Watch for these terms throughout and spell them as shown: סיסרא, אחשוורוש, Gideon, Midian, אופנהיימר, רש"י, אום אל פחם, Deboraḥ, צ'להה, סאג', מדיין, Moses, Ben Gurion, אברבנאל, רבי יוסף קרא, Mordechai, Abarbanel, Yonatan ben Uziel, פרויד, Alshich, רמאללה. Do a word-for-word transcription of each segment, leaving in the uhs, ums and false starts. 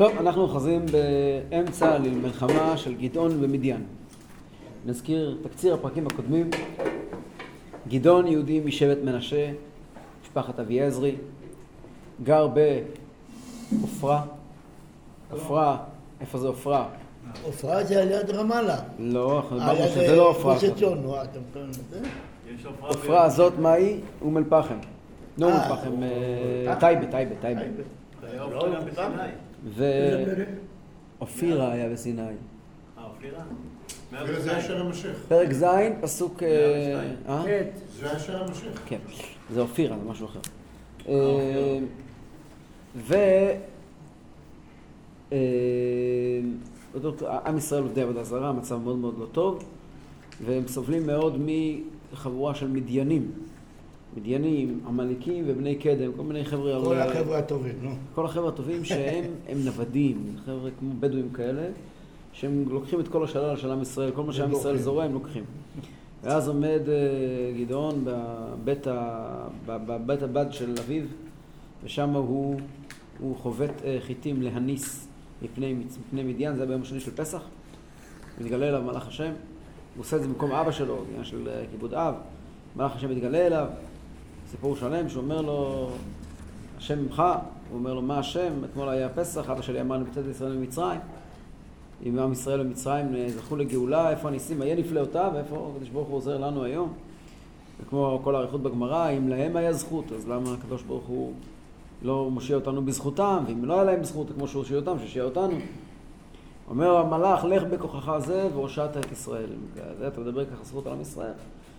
טוב, אנחנו חוזרים באמצע למלחמה של גדעון ומדיין. נזכיר תקציר הפרקים הקודמים. גדעון יהודי משבט מנשה, משפחת אבי עזרי, גר באופרה. אופרה, איפה זה אופרה? אופרה זה על יד רמאללה. לא, זה לא אופרה. אופרה הזאת מה היא? אום אל פחם. לא אום אל פחם, טייבה, טייבה, טייבה. ואופירה היה בסיני. אה, אופירה? זה היה של המשך. פרק ז', פסוק... זה היה של המשך. כן, זה אופירה, זה משהו אחר. ו... עם ישראל עובדי עבודה זרה, המצב מאוד מאוד לא טוב, והם סובלים מאוד מחבורה של מדיינים. מדיינים, עמליקים ובני קדם, כל מיני חבר'ה... כל הרבה... החבר'ה הטובים, נו. כל החבר'ה הטובים שהם נוודים, חבר'ה כמו בדואים כאלה, שהם לוקחים את כל השלל של עם ישראל, כל מה שעם ישראל זורע הם לוקחים. ואז עומד גדעון בבית, בבית הבד של אביו, ושם הוא, הוא חובט חיטים להניס מפני, מפני מדיין, זה היה ביום השני של פסח. מתגלה אליו מלאך השם, הוא עושה את זה במקום אבא שלו, בגלל של כיבוד אב. מלאך השם מתגלה אליו, סיפור שלם שאומר לו, השם ממך, הוא אומר לו, מה השם? אתמול היה פסח, אבא שלי אמר, אני מצאתי ישראל למצרים. עם עם ישראל למצרים זכו לגאולה, איפה הניסים, היה נפלאותיו, ואיפה הקדוש ברוך הוא עוזר לנו היום. וכמו כל האריכות בגמרא, אם להם היה זכות, אז למה הקדוש ברוך הוא לא מושיע אותנו בזכותם, ואם לא היה להם זכות, כמו שהוא הושיע אותם, שישיע אותנו. אומר המלאך, לך בכוחך זה, והושעת את ישראל. זה, אתה מדבר ככה זכות על עם ישראל.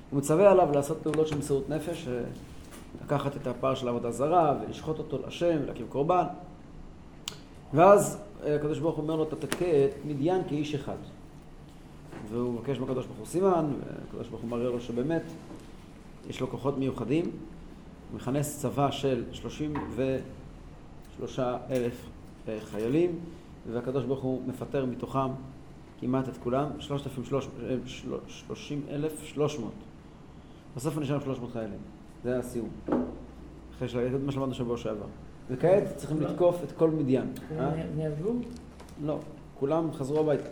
הוא מצווה עליו לעשות פעולות של מסירות נפש, לקחת את הפער של עבודה זרה, ולשחוט אותו להשם, ולהקים קורבן. ואז הקדוש ברוך אומר לו, תתקה את מדיין כאיש אחד. והוא מבקש מהקדוש ברוך הוא סימן, והקדוש ברוך הוא מראה לו שבאמת יש לו כוחות מיוחדים. הוא מכנס צבא של שלושים ושלושה אלף חיילים, והקדוש ברוך הוא מפטר מתוכם כמעט את כולם, שלושת אלפים ושלוש מאות. בסוף נשאר שלוש מאות חיילים. זה הסיום. אחרי שלהגיד מה שלמדנו שבוע שעבר. וכעת צריכים לתקוף את כל מדיין. נעזבו? לא. כולם חזרו הביתה.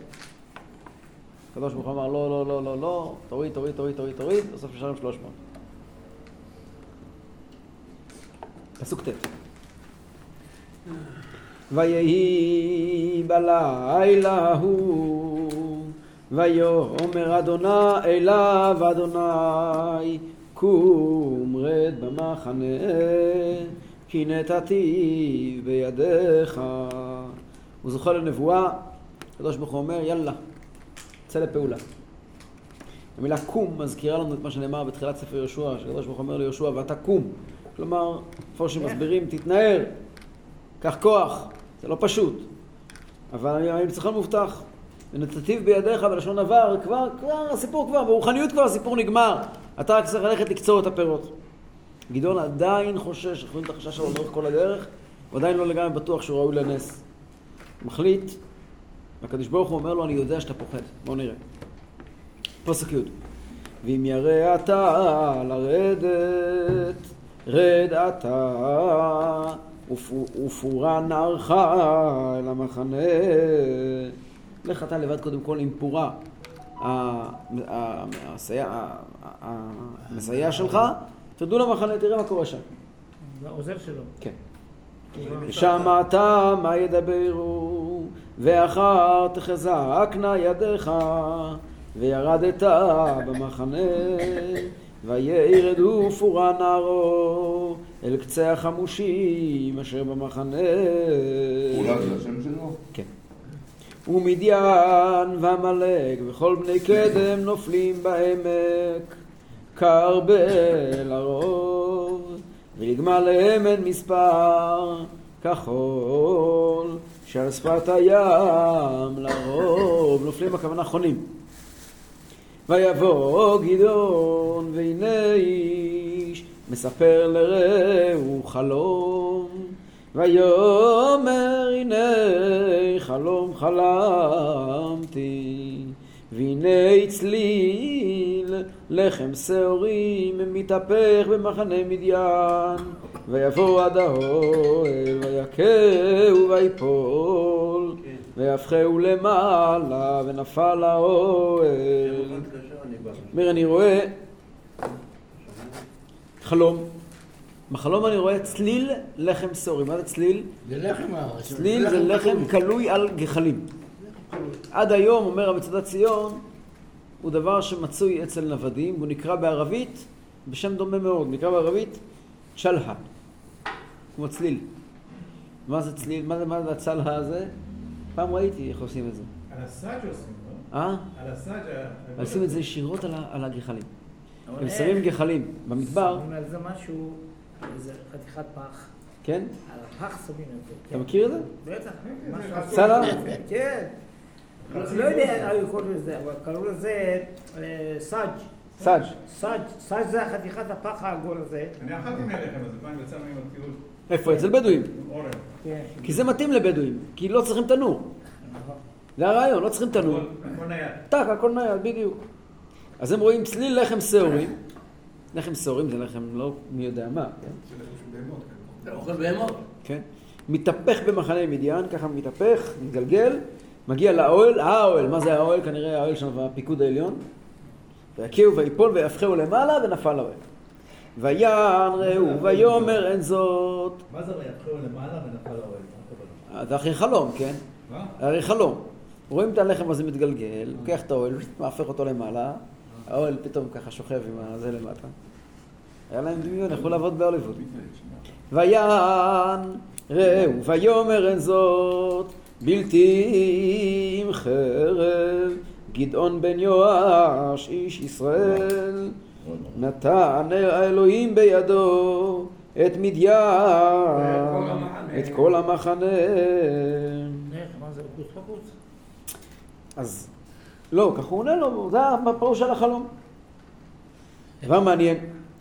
הקדוש ברוך הוא אמר, לא, לא, לא, לא, לא, תוריד, תוריד, תוריד, תוריד, תוריד, בסוף נשאר שלוש מאות. פסוק ת' ויהי בלילה הוא ויאמר אדוני אליו אדוני קום רד במחנה כי נתתי בידיך. הוא זוכה לנבואה. הקדוש ברוך הוא אומר יאללה, צא לפעולה. המילה קום מזכירה לנו את מה שנאמר בתחילת ספר יהושע, שהקדוש ברוך הוא אומר ליהושע ואתה קום. כלומר, פה שמסבירים, תתנער, קח כוח, זה לא פשוט. אבל הניצחון מובטח, ונתתיו בידיך בלשון עבר, כבר, כבר, הסיפור כבר, ברוחניות כבר הסיפור נגמר. אתה רק צריך ללכת לקצור את הפירות. גדעון עדיין חושש, אנחנו רואים את החשש שלו לאורך כל הדרך, הוא עדיין לא לגמרי בטוח שהוא ראוי לנס. הוא מחליט, והקדוש ברוך הוא אומר לו, אני יודע שאתה פוחד, בואו נראה. פסוק י' ואם ירא אתה לרדת, רד אתה ופורה נערך אל המחנה. לך אתה לבד קודם כל עם פורה המסייע שלך, תרדו למחנה, תראה מה קורה שם. העוזר שלו. כן. שמעת מה ידברו ואחר תחזקנה ידיך וירדת במחנה וירדו פורה נערו אל קצה החמושים אשר במחנה. פורה זה השם שלו? כן. ומדיין ועמלק וכל בני קדם נופלים בעמק כרבל הרוב ונגמר להם אין מספר כחול שעל שפת הים לרוב. נופלים הכוונה חונים. ויבוא גדעון והנה איש מספר לרעהו חלום ויאמר הנה חלום חלמתי והנה צליל לחם שעורים מתהפך במחנה מדיין ויבוא עד האוהל ויכהו ויפול והפכהו למעלה ונפל האוהל. אומר, אני רואה חלום. בחלום אני רואה צליל לחם סורי. מה זה צליל? זה לחם. צליל זה לחם קלוי על גחלים. עד היום, אומר מצודת ציון, הוא דבר שמצוי אצל נוודים, הוא נקרא בערבית, בשם דומה מאוד, נקרא בערבית צ'להה, כמו צליל. מה זה צליל? מה זה, מה זה הצלהה הזה? פעם ראיתי איך עושים את זה. על הסאג' עושים, לא? אה? על הסאג' עושים את זה ישירות על הגחלים. הם שמים גחלים במדבר. שמים על זה משהו, זה חתיכת פח. כן? על הפח שמים את זה. אתה מכיר את זה? בטח. סלאם? כן. לא יודע, אני קוראים לזה, אבל קראו לזה סאג'. סאג'. סאג'. סאג' זה חתיכת הפח העגול הזה. אני אכלתי מהלחם הזה, פעם יצא מהם הטיול. איפה? אצל בדואים. אורן. כי זה מתאים לבדואים, כי לא צריכים תנור. זה הרעיון, לא צריכים תנור. הכל נייד. טק, הכל נייד, בדיוק. אז הם רואים צליל לחם סעורים. לחם סעורים זה לחם לא מי יודע מה. זה לחם שבהמות. זה אוכל בהמות. כן. מתהפך במחנה מדיין, ככה מתהפך, מתגלגל, מגיע לאוהל, האוהל, מה זה האוהל? כנראה האוהל שם בפיקוד העליון. והקיעו והיפול והפכהו למעלה ונפל לאוהל. ויען ראו ויאמר אין זאת. מה זה ויפכהו למעלה ונפל לאוהל? זה אחרי חלום, כן? מה? אחרי חלום. רואים את הלחם הזה מתגלגל, לוקח את האוהל, מהפך אותו למעלה. האוהל פתאום ככה שוכב עם זה למטה. היה להם דמיון, יכולו לעבוד באוליבוד. ויען ראו ויאמר אין זאת. בלתי עם חרב, גדעון בן יואש, איש ישראל, נתן האלוהים בידו את מדיין, את כל המחנה. אז לא, ככה הוא עונה לו, זה הפרוש של החלום. דבר מעניין,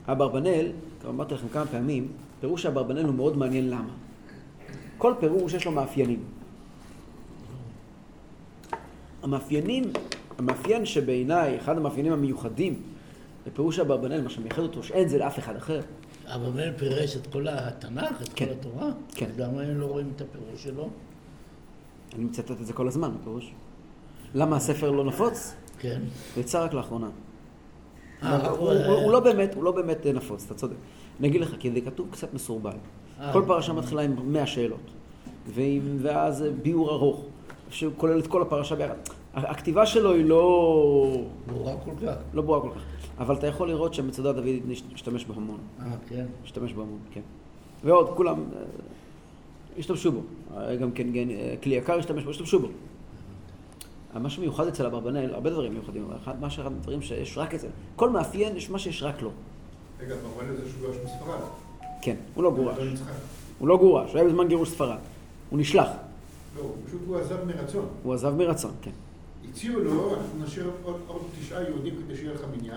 אברבנאל, כבר אמרתי לכם כמה פעמים, פירוש אברבנאל הוא מאוד מעניין למה. כל פירוש יש לו מאפיינים. המאפיינים, המאפיין שבעיניי, אחד המאפיינים המיוחדים לפירוש אברבנאל, מה שמייחד אותו, שאין זה לאף אחד אחר. אברבנאל פירש את כל התנ"ך, את כן. כל התורה? כן. אז למה הם לא רואים את הפירוש שלו? אני מצטט את זה כל הזמן, הפירוש. למה הספר לא נפוץ? כן. הוא יצא רק לאחרונה. הוא, הוא, הוא, הוא, לא באמת, הוא לא באמת נפוץ, אתה צודק. אני אגיד לך, כי זה כתוב קצת מסורבל. כל פרשה מתחילה עם מאה שאלות, ועם, ואז ביור ארוך. שכולל את כל הפרשה ביחד. הכתיבה שלו היא לא... ברורה כל כך. לא ברורה כל כך. אבל אתה יכול לראות שמצודת דוד השתמש בהמון. אה, כן. השתמש בהמון, כן. ועוד, כולם השתמשו בו. גם כן, כלי יקר השתמש בו, השתמשו בו. מה שמיוחד אצל אברבנאל, הרבה דברים מיוחדים, אבל אחד, מה שאחד הדברים שיש רק אצל... כל מאפיין יש מה שיש רק לו. רגע, אברבנאל זה שהוא גורש מספרד. כן, הוא לא גורש. הוא לא גורש, הוא היה בזמן גירוש ספרד. הוא נשלח. לא, פשוט הוא עזב מרצון. הוא עזב מרצון, כן. הציעו לו, אנחנו נשאר עוד תשעה יהודים כדי שיהיה לך מניין.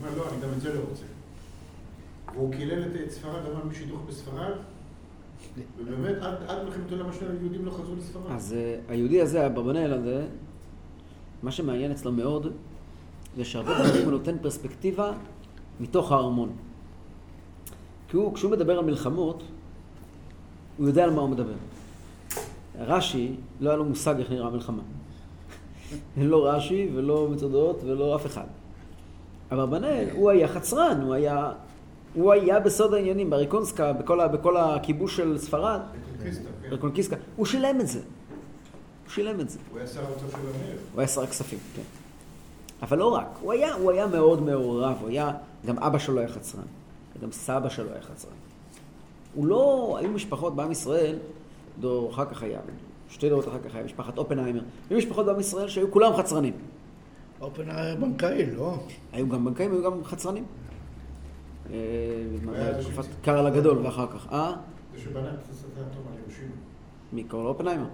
אמר, לא, אני גם את זה לא רוצה. והוא קילל את ספרד, אמר מי שידוך בספרד, ובאמת, עד מלחמת העולם השנייה, היהודים לא חזרו לספרד. אז היהודי הזה, אברבנאל הזה, מה שמעניין אצלו מאוד, זה שהרבה פעמים הוא נותן פרספקטיבה מתוך הארמון. כי הוא, כשהוא מדבר על מלחמות, הוא יודע על מה הוא מדבר. רש"י, לא היה לו מושג איך נראה מלחמה. לא רש"י ולא מצודות ולא אף אחד. אברבנאל, הוא היה חצרן, הוא היה, הוא היה בסוד העניינים, בריקונסקה, בכל, בכל הכיבוש של ספרד. בריקונסקה. הוא שילם את זה. הוא שילם את זה. הוא היה שר הכספים של המלך. הוא היה שר הכספים, כן. אבל לא רק, הוא היה, הוא היה מאוד מעורב, הוא היה, גם אבא שלו היה חצרן, גם סבא שלו היה חצרן. הוא לא, היו משפחות בעם ישראל, דור אחר כך היה, שתי דורות אחר כך היה, משפחת אופנהיימר. היו משפחות בעם ישראל שהיו כולם חצרנים. אופנהיימר בנקאי, לא? היו גם בנקאים, היו גם חצרנים. בתקופת קרל הגדול ואחר כך. אה? זה שבנה את הסרטה טוב על ירושים. מקרל אופנהיימר.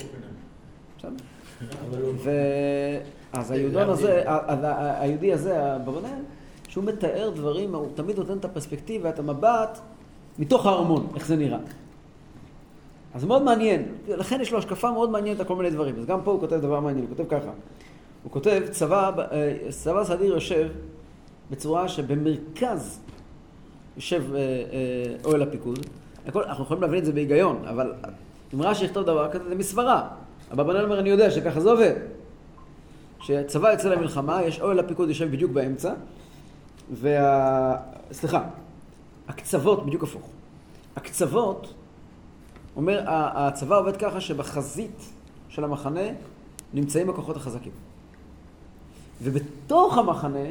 אופנהיימר. בסדר? אז היהודון הזה, היהודי הזה, אברבנאל, שהוא מתאר דברים, הוא תמיד נותן את הפרספקטיבה, את המבט, מתוך הארמון, איך זה נראה. אז מאוד מעניין, לכן יש לו השקפה מאוד מעניינת על כל מיני דברים. אז גם פה הוא כותב דבר מעניין, הוא כותב ככה. הוא כותב, צבא, צבא סדיר יושב בצורה שבמרכז יושב אוהל הפיקוד. אנחנו יכולים להבין את זה בהיגיון, אבל אם רש"י יכתוב דבר כזה, זה מסברה. אברבנאל אומר, אני יודע שככה זה עובד. כשצבא יצא למלחמה, יש אוהל הפיקוד יושב בדיוק באמצע, וה... סליחה, הקצוות בדיוק הפוך. הקצוות, אומר, הצבא עובד ככה שבחזית של המחנה נמצאים הכוחות החזקים. ובתוך המחנה,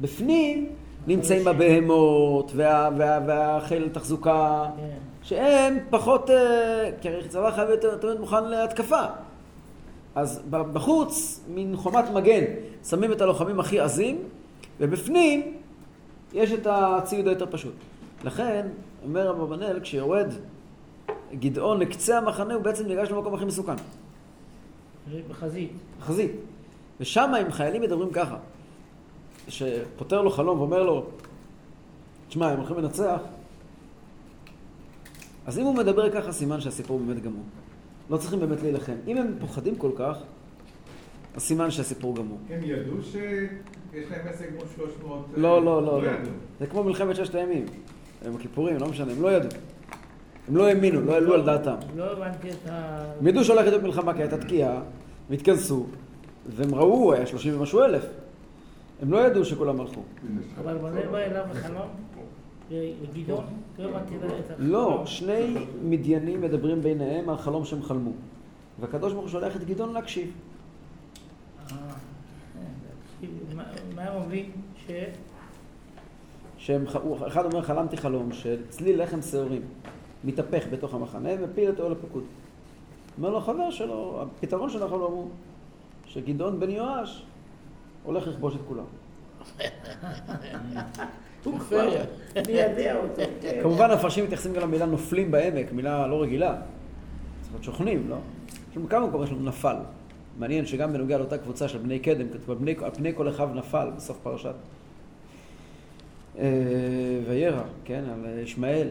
בפנים, נמצאים בבהמות, וה, וה, והחיל תחזוקה, שהם פחות, כי הצבא חייב להיות מוכן להתקפה. אז בחוץ, מן חומת מגן, שמים את הלוחמים הכי עזים, ובפנים יש את הציוד היותר פשוט. לכן, אומר אברבנאל, כשיורד גדעון לקצה המחנה, הוא בעצם ניגש למקום הכי מסוכן. בחזית. בחזית. ושם עם חיילים מדברים ככה, שפותר לו חלום ואומר לו, תשמע, הם הולכים לנצח. אז אם הוא מדבר ככה, סימן שהסיפור באמת גמור. לא צריכים באמת להילחם. אם הם פוחדים כל כך, אז סימן שהסיפור גמור. הם ידעו שיש להם עסק כמו שלוש מאות... לא, לא, לא. זה כמו מלחמת ששת הימים. הם הכיפורים, לא משנה, הם לא ידעו. הם לא האמינו, לא העלו על דעתם. לא הבנתי את ה... הם ידעו שהולכת להיות מלחמה, כי הייתה תקיעה, והתכנסו, והם ראו, היה שלושים ומשהו אלף. הם לא ידעו שכולם הלכו. אבל בנאל בא אליו בחלום, וגדעון, לא הבנתי את החלום. לא, שני מדיינים מדברים ביניהם על חלום שהם חלמו. והקדוש ברוך הוא שולח את גדעון להקשיב. מה הם אומרים? ש... אחד אומר, חלמתי חלום של צליל לחם שעורים. מתהפך בתוך המחנה ופיל את אוהל הפיקוד. אומר לו, חבר שלו, הפתרון שלו הוא שגדעון בן יואש הולך לכבוש את כולם. הוא כבר, אני יודע אותו. כמובן, הפרשים מתייחסים גם למילה נופלים בעמק, מילה לא רגילה. צריך להיות שוכנים, לא? עכשיו, כמה קורה שלו נפל? מעניין שגם בנוגע לאותה קבוצה של בני קדם, על פני כל אחיו נפל בסוף פרשת וירא, כן, על ישמעאל.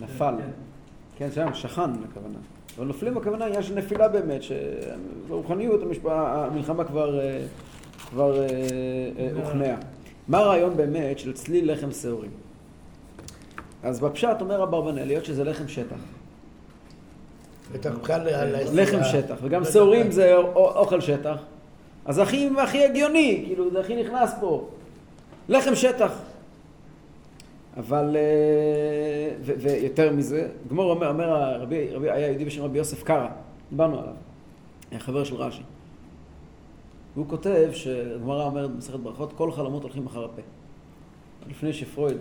נפל. כן, שם, שכן, הכוונה. אבל נופלים, הכוונה, יש נפילה באמת, שרוחניות, המלחמה כבר הוכנעה. מה הרעיון באמת של צליל לחם שעורים? אז בפשט אומר אברבנאל, להיות שזה לחם שטח. לחם שטח, וגם שעורים זה אוכל שטח. אז הכי הכי הגיוני, כאילו, זה הכי נכנס פה. לחם שטח. אבל, ויותר מזה, גמור אומר, אומר רבי, רבי, היה יהודי בשם רבי יוסף קרא, דיברנו עליו, היה חבר של רש"י. והוא כותב שגמרא אומרת במסכת ברכות, כל חלומות הולכים אחר הפה. לפני שפרויד...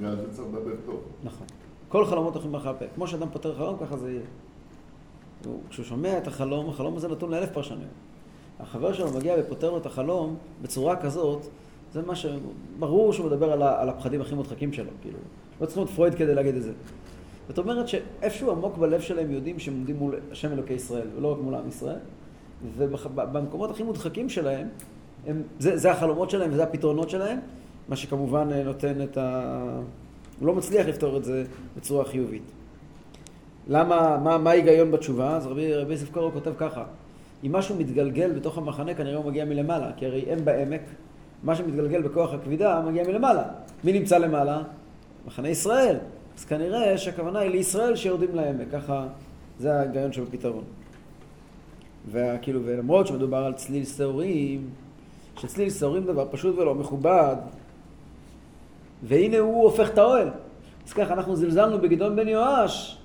זה צריך לדבר טוב. נכון. כל חלומות הולכים אחר הפה. כמו שאדם פותר חלום, ככה זה יהיה. וכשהוא שומע את החלום, החלום הזה נתון לאלף פרשנים. החבר שלו מגיע ופותר לו את החלום בצורה כזאת, זה מה שברור שהוא מדבר על הפחדים הכי מודחקים שלו, כאילו. לא צריכים את פרויד כדי להגיד את זה. זאת אומרת שאיפשהו עמוק בלב שלהם יודעים שהם עומדים מול השם אלוקי ישראל, ולא רק מול עם ישראל, ובמקומות הכי מודחקים שלהם, הם, זה, זה החלומות שלהם וזה הפתרונות שלהם, מה שכמובן נותן את ה... הוא לא מצליח לפתור את זה בצורה חיובית. למה, מה, מה ההיגיון בתשובה? אז רבי, רבי יוסף קרא כותב ככה, אם משהו מתגלגל בתוך המחנה, כנראה הוא מגיע מלמעלה, כי הרי הם בעמק, מה שמתגלגל בכוח הכבידה מגיע מלמעלה. מי נמצא למעלה? מחנה ישראל. אז כנראה שהכוונה היא לישראל שיורדים לעמק. ככה זה ההיגיון שבפתרון. וכאילו, ולמרות שמדובר על צליל שעורים, שצליל שעורים דבר פשוט ולא מכובד, והנה הוא הופך את האוהל. אז ככה אנחנו זלזלנו בגדעון בן יואש,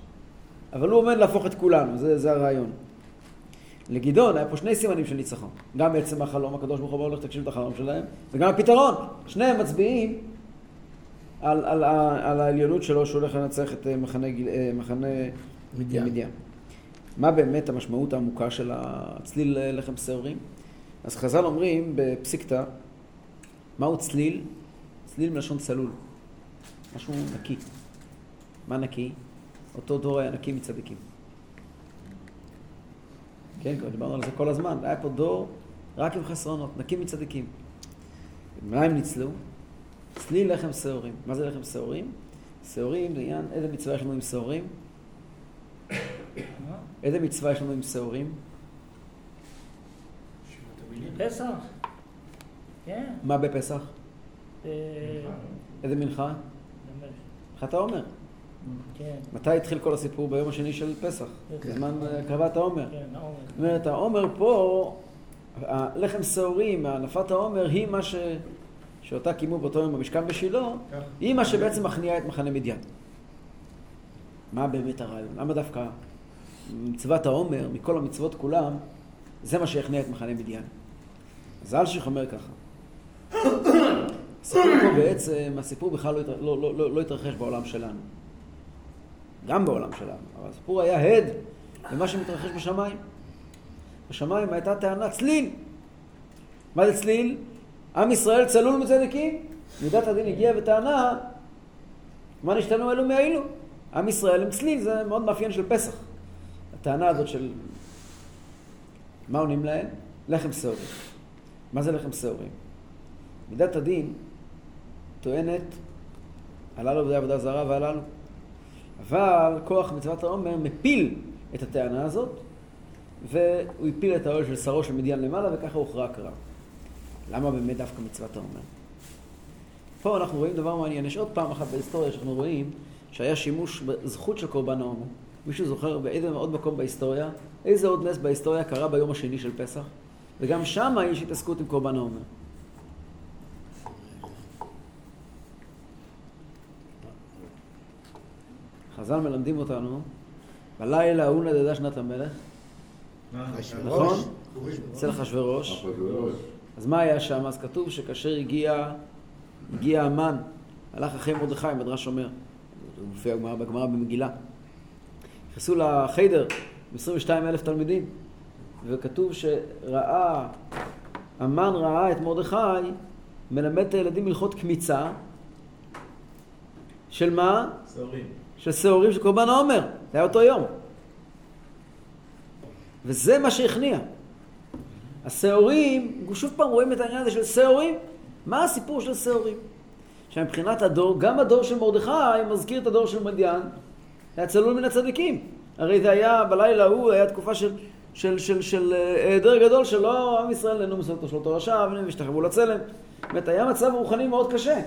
אבל הוא עומד להפוך את כולנו, זה, זה הרעיון. לגדעון היה פה שני סימנים של ניצחון. גם בעצם החלום, הקדוש ברוך הוא הולך תקשיב את החלום שלהם, וגם הפתרון. שניהם מצביעים על, על, על, על העליונות שלו שהוא הולך לנצח את מחנה, מחנה מדיין. מדיין. מה באמת המשמעות העמוקה של הצליל לחם שעורים? אז חז"ל אומרים בפסיקתא, מהו צליל? צליל מלשון צלול. משהו נקי. מה נקי? אותו דור היה נקי מצדיקים. כן, כבר דיברנו על זה כל הזמן. היה פה דור רק עם חסרונות, נקים מצדיקים. מה הם ניצלו? צליל לחם שעורים. מה זה לחם שעורים? שעורים, דיין, איזה מצווה יש לנו עם שעורים? איזה מצווה יש לנו עם שעורים? פסח. מה בפסח? איזה מנחה? מנחת העומר. מתי התחיל כל הסיפור? ביום השני של פסח, בזמן הקרבת העומר. זאת אומרת, העומר פה, הלחם סעורים, הנפת העומר, היא מה ש... שאותה קימו באותו יום במשכן בשילה, היא מה שבעצם מכניעה את מחנה מדיין. מה באמת הרעיון? למה דווקא מצוות העומר, מכל המצוות כולם, זה מה שהכניע את מחנה מדיין? אז אלשיך אומר ככה. הסיפור פה בעצם, הסיפור בכלל לא, לא, לא, לא התרחש בעולם שלנו. גם בעולם שלנו, אבל הסיפור היה הד למה שמתרחש בשמיים. בשמיים הייתה טענה צליל. מה זה צליל? עם ישראל צלול מצדיקים. מידת הדין הגיעה וטענה, מה נשתנו אלו מאלו? עם ישראל הם צליל, זה מאוד מאפיין של פסח. הטענה הזאת של מה עונים להם? לחם סעורים. מה זה לחם סעורים? מידת הדין טוענת עלה לו בדי עבודה זרה ועלה לו. אבל כוח מצוות העומר מפיל את הטענה הזאת, והוא הפיל את העול של שרו של מדיין למעלה, וככה הוכרע קרה. למה באמת דווקא מצוות העומר? פה אנחנו רואים דבר מעניין. יש עוד פעם אחת בהיסטוריה שאנחנו רואים שהיה שימוש בזכות של קורבן העומר. מישהו זוכר באיזה עוד מקום בהיסטוריה? איזה עוד נס בהיסטוריה קרה ביום השני של פסח? וגם שם יש התעסקות עם קורבן העומר. חז"ל מלמדים אותנו, בלילה הוא נדדה שנת המלך, נכון? אצל אחשוורוש. אז מה היה שם? אז כתוב שכאשר הגיע, הגיע המן, הלך אחרי מרדכי, מדרש אומר, הוא מופיע בגמרא במגילה. נכנסו לחיידר, עשרים ושניים אלף תלמידים, וכתוב שראה, המן ראה את מרדכי, מלמד את הילדים הלכות קמיצה, של מה? סעורים. של סעורים של קורבן העומר, זה היה אותו יום. וזה מה שהכניע. הסעורים, שוב פעם רואים את העניין הזה של סעורים, מה הסיפור של סעורים? שמבחינת הדור, גם הדור של מרדכי מזכיר את הדור של מדיין, היה צלול מן הצדיקים. הרי זה היה, בלילה הוא, היה תקופה של, של, של, של היעדר גדול שלא, עם ישראל אינו מסורת של אותו רשע, והם השתחוו לצלם. באמת, היה מצב רוחני מאוד קשה.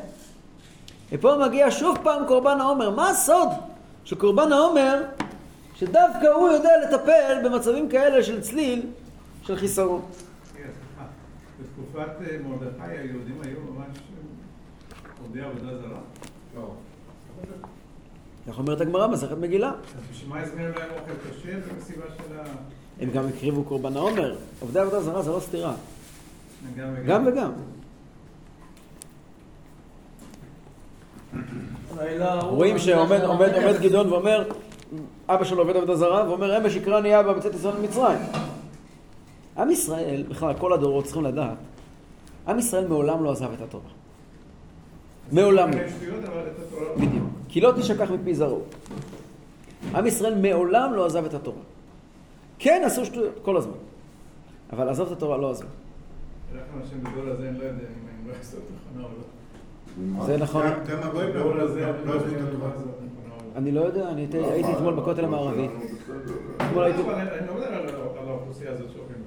ופה מגיע שוב פעם קורבן העומר. מה הסוד שקורבן העומר, שדווקא הוא יודע לטפל במצבים כאלה של צליל, של חיסרון? כן, סליחה. בתקופת מרדכי היהודים היו ממש עובדי עבודה זרה? לא. איך אומרת הגמרא? מסכת מגילה. אז בשביל הסביר להם אוכל קשה, זה מסיבה של ה... הם גם הקריבו קורבן העומר. עובדי עבודה זרה זה לא סתירה. גם וגם. רואים שעומד עומד עומד גדעון ואומר, אבא שלו עובד עבודה זרה, ואומר, אמש יקרני אבא בצאת ישראל ממצרים. עם ישראל, בכלל כל הדורות צריכים לדעת, עם ישראל מעולם לא עזב את התורה. מעולם לא. בדיוק. כי לא תשכח מפי זרעו. עם ישראל מעולם לא עזב את התורה. כן, עשו שטויות כל הזמן. אבל עזב את התורה לא עזב. רק מה שמגדול הזה, אני לא יודע אם אני לא אעשה את התחנה או לא. זה נכון. אני לא יודע, אני הייתי אתמול בכותל המערבי. אתמול הייתי... אני עובד על האוכלוסייה הזאת שאוכלים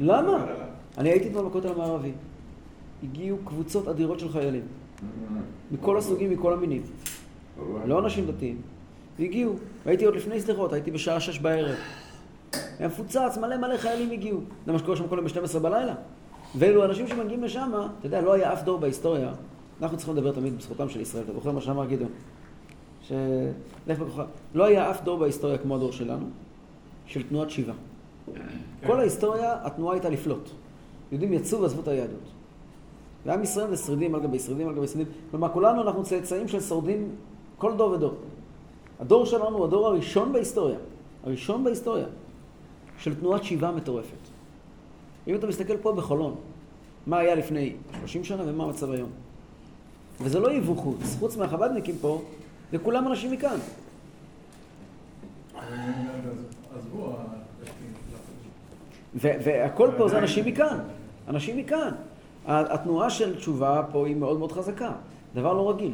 בכותל המערבי. למה? אני הייתי אתמול בכותל המערבי. הגיעו קבוצות אדירות של חיילים. מכל הסוגים, מכל המינים. לא אנשים דתיים. והגיעו. והייתי עוד לפני סליחות, הייתי בשעה שש בערב. היה מפוצץ, מלא מלא חיילים הגיעו. זה מה שקורה שם כל יום ב-שתים עשרה בלילה. ואלו אנשים שמגיעים לשם, אתה יודע, לא היה אף דור בהיסטוריה. אנחנו צריכים לדבר תמיד בזכותם של ישראל. אתה בוחר מה שאמר גדעון. שלך בכוחה. לא היה אף דור בהיסטוריה כמו הדור שלנו, של תנועת שיבה. כל ההיסטוריה, התנועה הייתה לפלוט. יהודים יצאו ועזבו את היהדות. ועם ישראל זה שרידים על גבי שרידים על גבי שרידים. כלומר, כולנו אנחנו צאצאים של שורדים כל דור ודור. הדור שלנו הוא הדור הראשון בהיסטוריה. הראשון בהיסטוריה. של תנועת שיבה מטורפת. אם אתה מסתכל פה בחולון, מה היה לפני שלושים שנה ומה המצב היום. וזה לא יבוא חוץ, חוץ מהחבדניקים פה, וכולם אנשים מכאן. והכל פה זה אנשים מכאן, אנשים מכאן. התנועה של תשובה פה היא מאוד מאוד חזקה, דבר לא רגיל.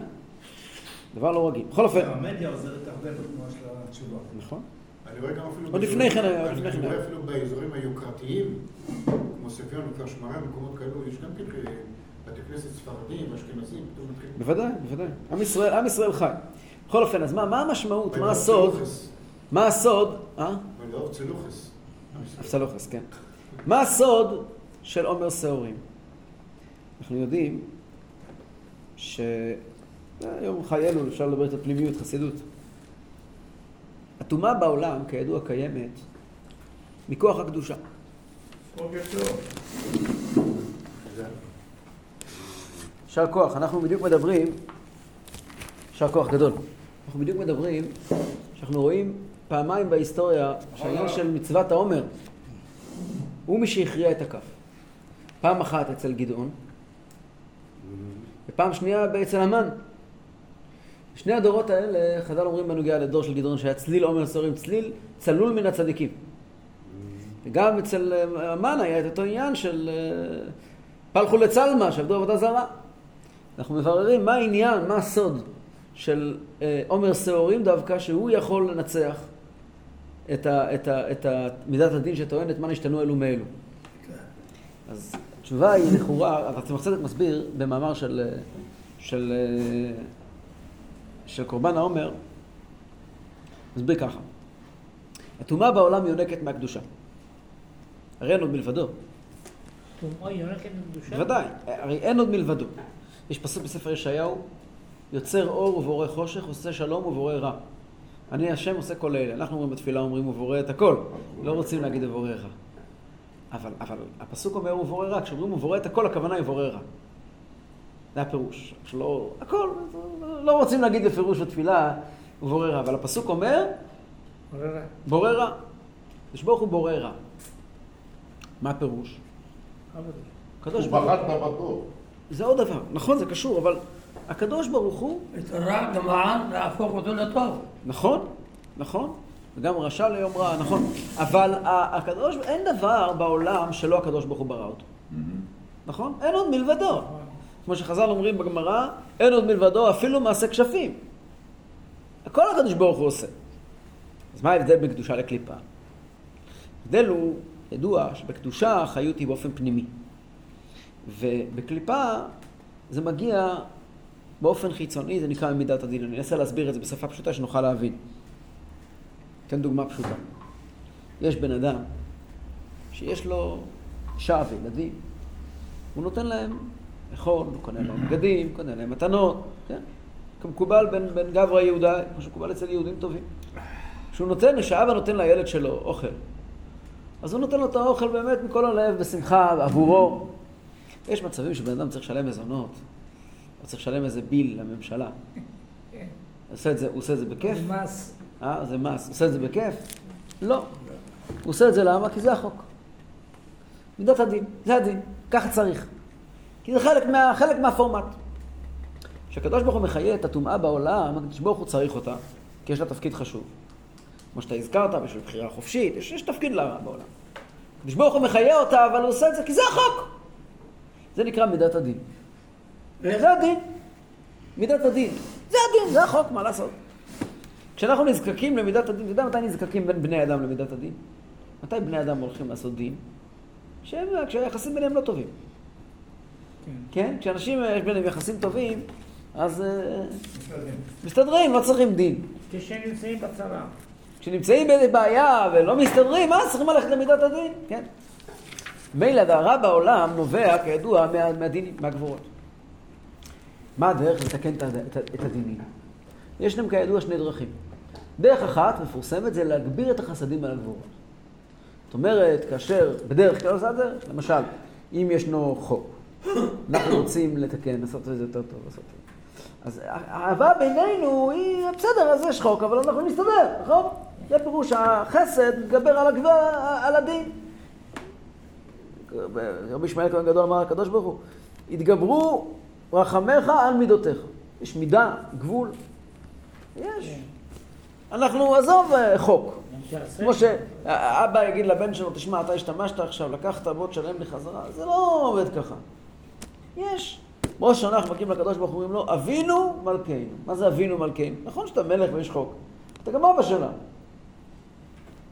דבר לא רגיל. בכל אופן... המדיה עוזרת הרבה בתנועה של התשובה. נכון. עוד לפני כן היה, עוד לפני כן היה. אפילו באזורים היוקרתיים, כמו ספיון וקרשמרה, מקומות כאלו, יש גם ככה... בתי כנסת ספרדים, אשכנזים, בוודאי, בוודאי. עם ישראל חי. בכל אופן, אז מה, מה המשמעות? מה הסוד? מה הסוד? אה? אפסלוחס, כן. מה הסוד של עומר סעורים? אנחנו יודעים שהיום חיינו, אפשר לדבר את הפנימיות, חסידות. התאומה בעולם, כידוע, קיימת מכוח הקדושה. שר כוח, אנחנו בדיוק מדברים, שר כוח גדול, אנחנו בדיוק מדברים שאנחנו רואים פעמיים בהיסטוריה שהעניין של מצוות העומר הוא מי שהכריע את הכף. פעם אחת אצל גדעון ופעם שנייה אצל המן. שני הדורות האלה, חז"ל אומרים בנוגע לדור של גדעון שהיה צליל עומר סעורים, צליל צלול מן הצדיקים. וגם אצל המן היה את אותו עניין של פלחו לצלמה, שעבדו עבודה זרה. אנחנו מבררים מה העניין, מה הסוד של עומר סעורים דווקא, שהוא יכול לנצח את ה, את ה, את ה, מידת הדין שטוענת מה נשתנו אלו מאלו. אז התשובה היא נכורה, אבל אתה קצת מסביר במאמר של של של קורבן העומר, מסביר ככה: התאומה בעולם יונקת מהקדושה. הרי אין עוד מלבדו. התאומה יונקת מהקדושה? בוודאי, הרי אין עוד מלבדו. יש פסוק בספר ישעיהו, יוצר אור ובורא חושך, עושה שלום ובורא רע. אני השם עושה כל אלה. אנחנו אומרים בתפילה, אומרים ובורא את הכל. לא רוצים להגיד ובורא רע. אבל, אבל הפסוק אומר ובורא רע. כשאומרים ובורא את הכל, הכוונה היא בורא רע. זה הפירוש. שלא, הכל, לא רוצים להגיד בפירוש בתפילה ובורא רע. אבל הפסוק אומר, בורא רע. בורא רע. לשבוך הוא בורא רע. מה הפירוש? הקדוש ברוך הוא. הוא בראת במקור. זה עוד דבר. נכון, זה קשור, אבל הקדוש ברוך הוא את הרע למען להפוך אותו לטוב. נכון, נכון. וגם רשע ליום רע, נכון. אבל הקדוש, אין דבר בעולם שלא הקדוש ברוך הוא ברא אותו. נכון? אין עוד מלבדו. כמו שחז"ל אומרים בגמרא, אין עוד מלבדו אפילו מעשה כשפים. הכל הקדוש ברוך הוא עושה. אז מה ההבדל בין קדושה לקליפה? ההבדל הוא ידוע שבקדושה החיות היא באופן פנימי. ובקליפה זה מגיע באופן חיצוני, זה נקרא מידת הדין. אני אנסה להסביר את זה בשפה פשוטה שנוכל להבין. אתן דוגמה פשוטה. יש בן אדם שיש לו אישה וילדים, הוא נותן להם לאכול, הוא קונה להם בגדים, הוא קונה להם מתנות, כן? כמקובל בין, בין גברי יהודה, כמו שמקובל אצל יהודים טובים. כשהוא נותן, כשאבא נותן לילד שלו אוכל, אז הוא נותן לו את האוכל באמת מכל הלב, בשמחה, עבורו. יש מצבים שבן אדם צריך לשלם מזונות, הוא צריך לשלם איזה ביל לממשלה. הוא עושה את זה בכיף? זה מס. זה מס. הוא עושה את זה בכיף? לא. הוא עושה את זה למה? כי זה החוק. מידת הדין. זה הדין. ככה צריך. כי זה חלק מהפורמט. כשהקדוש ברוך הוא מחיה את הטומאה בעולם, הקדוש ברוך הוא צריך אותה, כי יש לה תפקיד חשוב. כמו שאתה הזכרת, בשביל בחירה חופשית, יש תפקיד לה בעולם. הקדוש ברוך הוא מחיה אותה, אבל הוא עושה את זה כי זה החוק. זה נקרא מידת הדין. זה הדין, מידת הדין. זה הדין, זה החוק, מה לעשות? כשאנחנו נזקקים למידת הדין, אתה יודע מתי נזקקים בין בני אדם למידת הדין? מתי בני אדם הולכים לעשות דין? כשהיחסים ביניהם לא טובים. כן? כשאנשים יש ביניהם יחסים טובים, אז מסתדרים, לא צריכים דין. כשנמצאים בצרה. כשנמצאים בבעיה ולא מסתדרים, אז צריכים ללכת למידת הדין, כן? מילא הדרה בעולם נובע, כידוע, מהדינים, מהגבורות. מה הדרך לתקן את הדינים? יש להם כידוע שני דרכים. דרך אחת מפורסמת זה להגביר את החסדים על הגבורות. זאת אומרת, כאשר בדרך כלל עושה את זה, למשל, אם ישנו חוק, אנחנו רוצים לתקן, לעשות את זה יותר טוב, לעשות את זה. אז האהבה בינינו היא, בסדר, אז יש חוק, אבל אנחנו נסתדר, נכון? זה פירוש, החסד מתגבר על הגבוה, על הדין. רבי ישמעאל כהן גדול אמר הקדוש ברוך הוא, התגברו רחמך על מידותיך. יש מידה, גבול. יש. אנחנו עזוב חוק. כמו שאבא יגיד לבן שלו, תשמע, אתה השתמשת עכשיו, לקחת, בוא תשלם לי חזרה. זה לא עובד ככה. יש. כמו שאנחנו מקים לקדוש ברוך הוא, אומרים לו, אבינו מלכנו. מה זה אבינו מלכנו? נכון שאתה מלך ויש חוק. אתה גם אבא שלנו.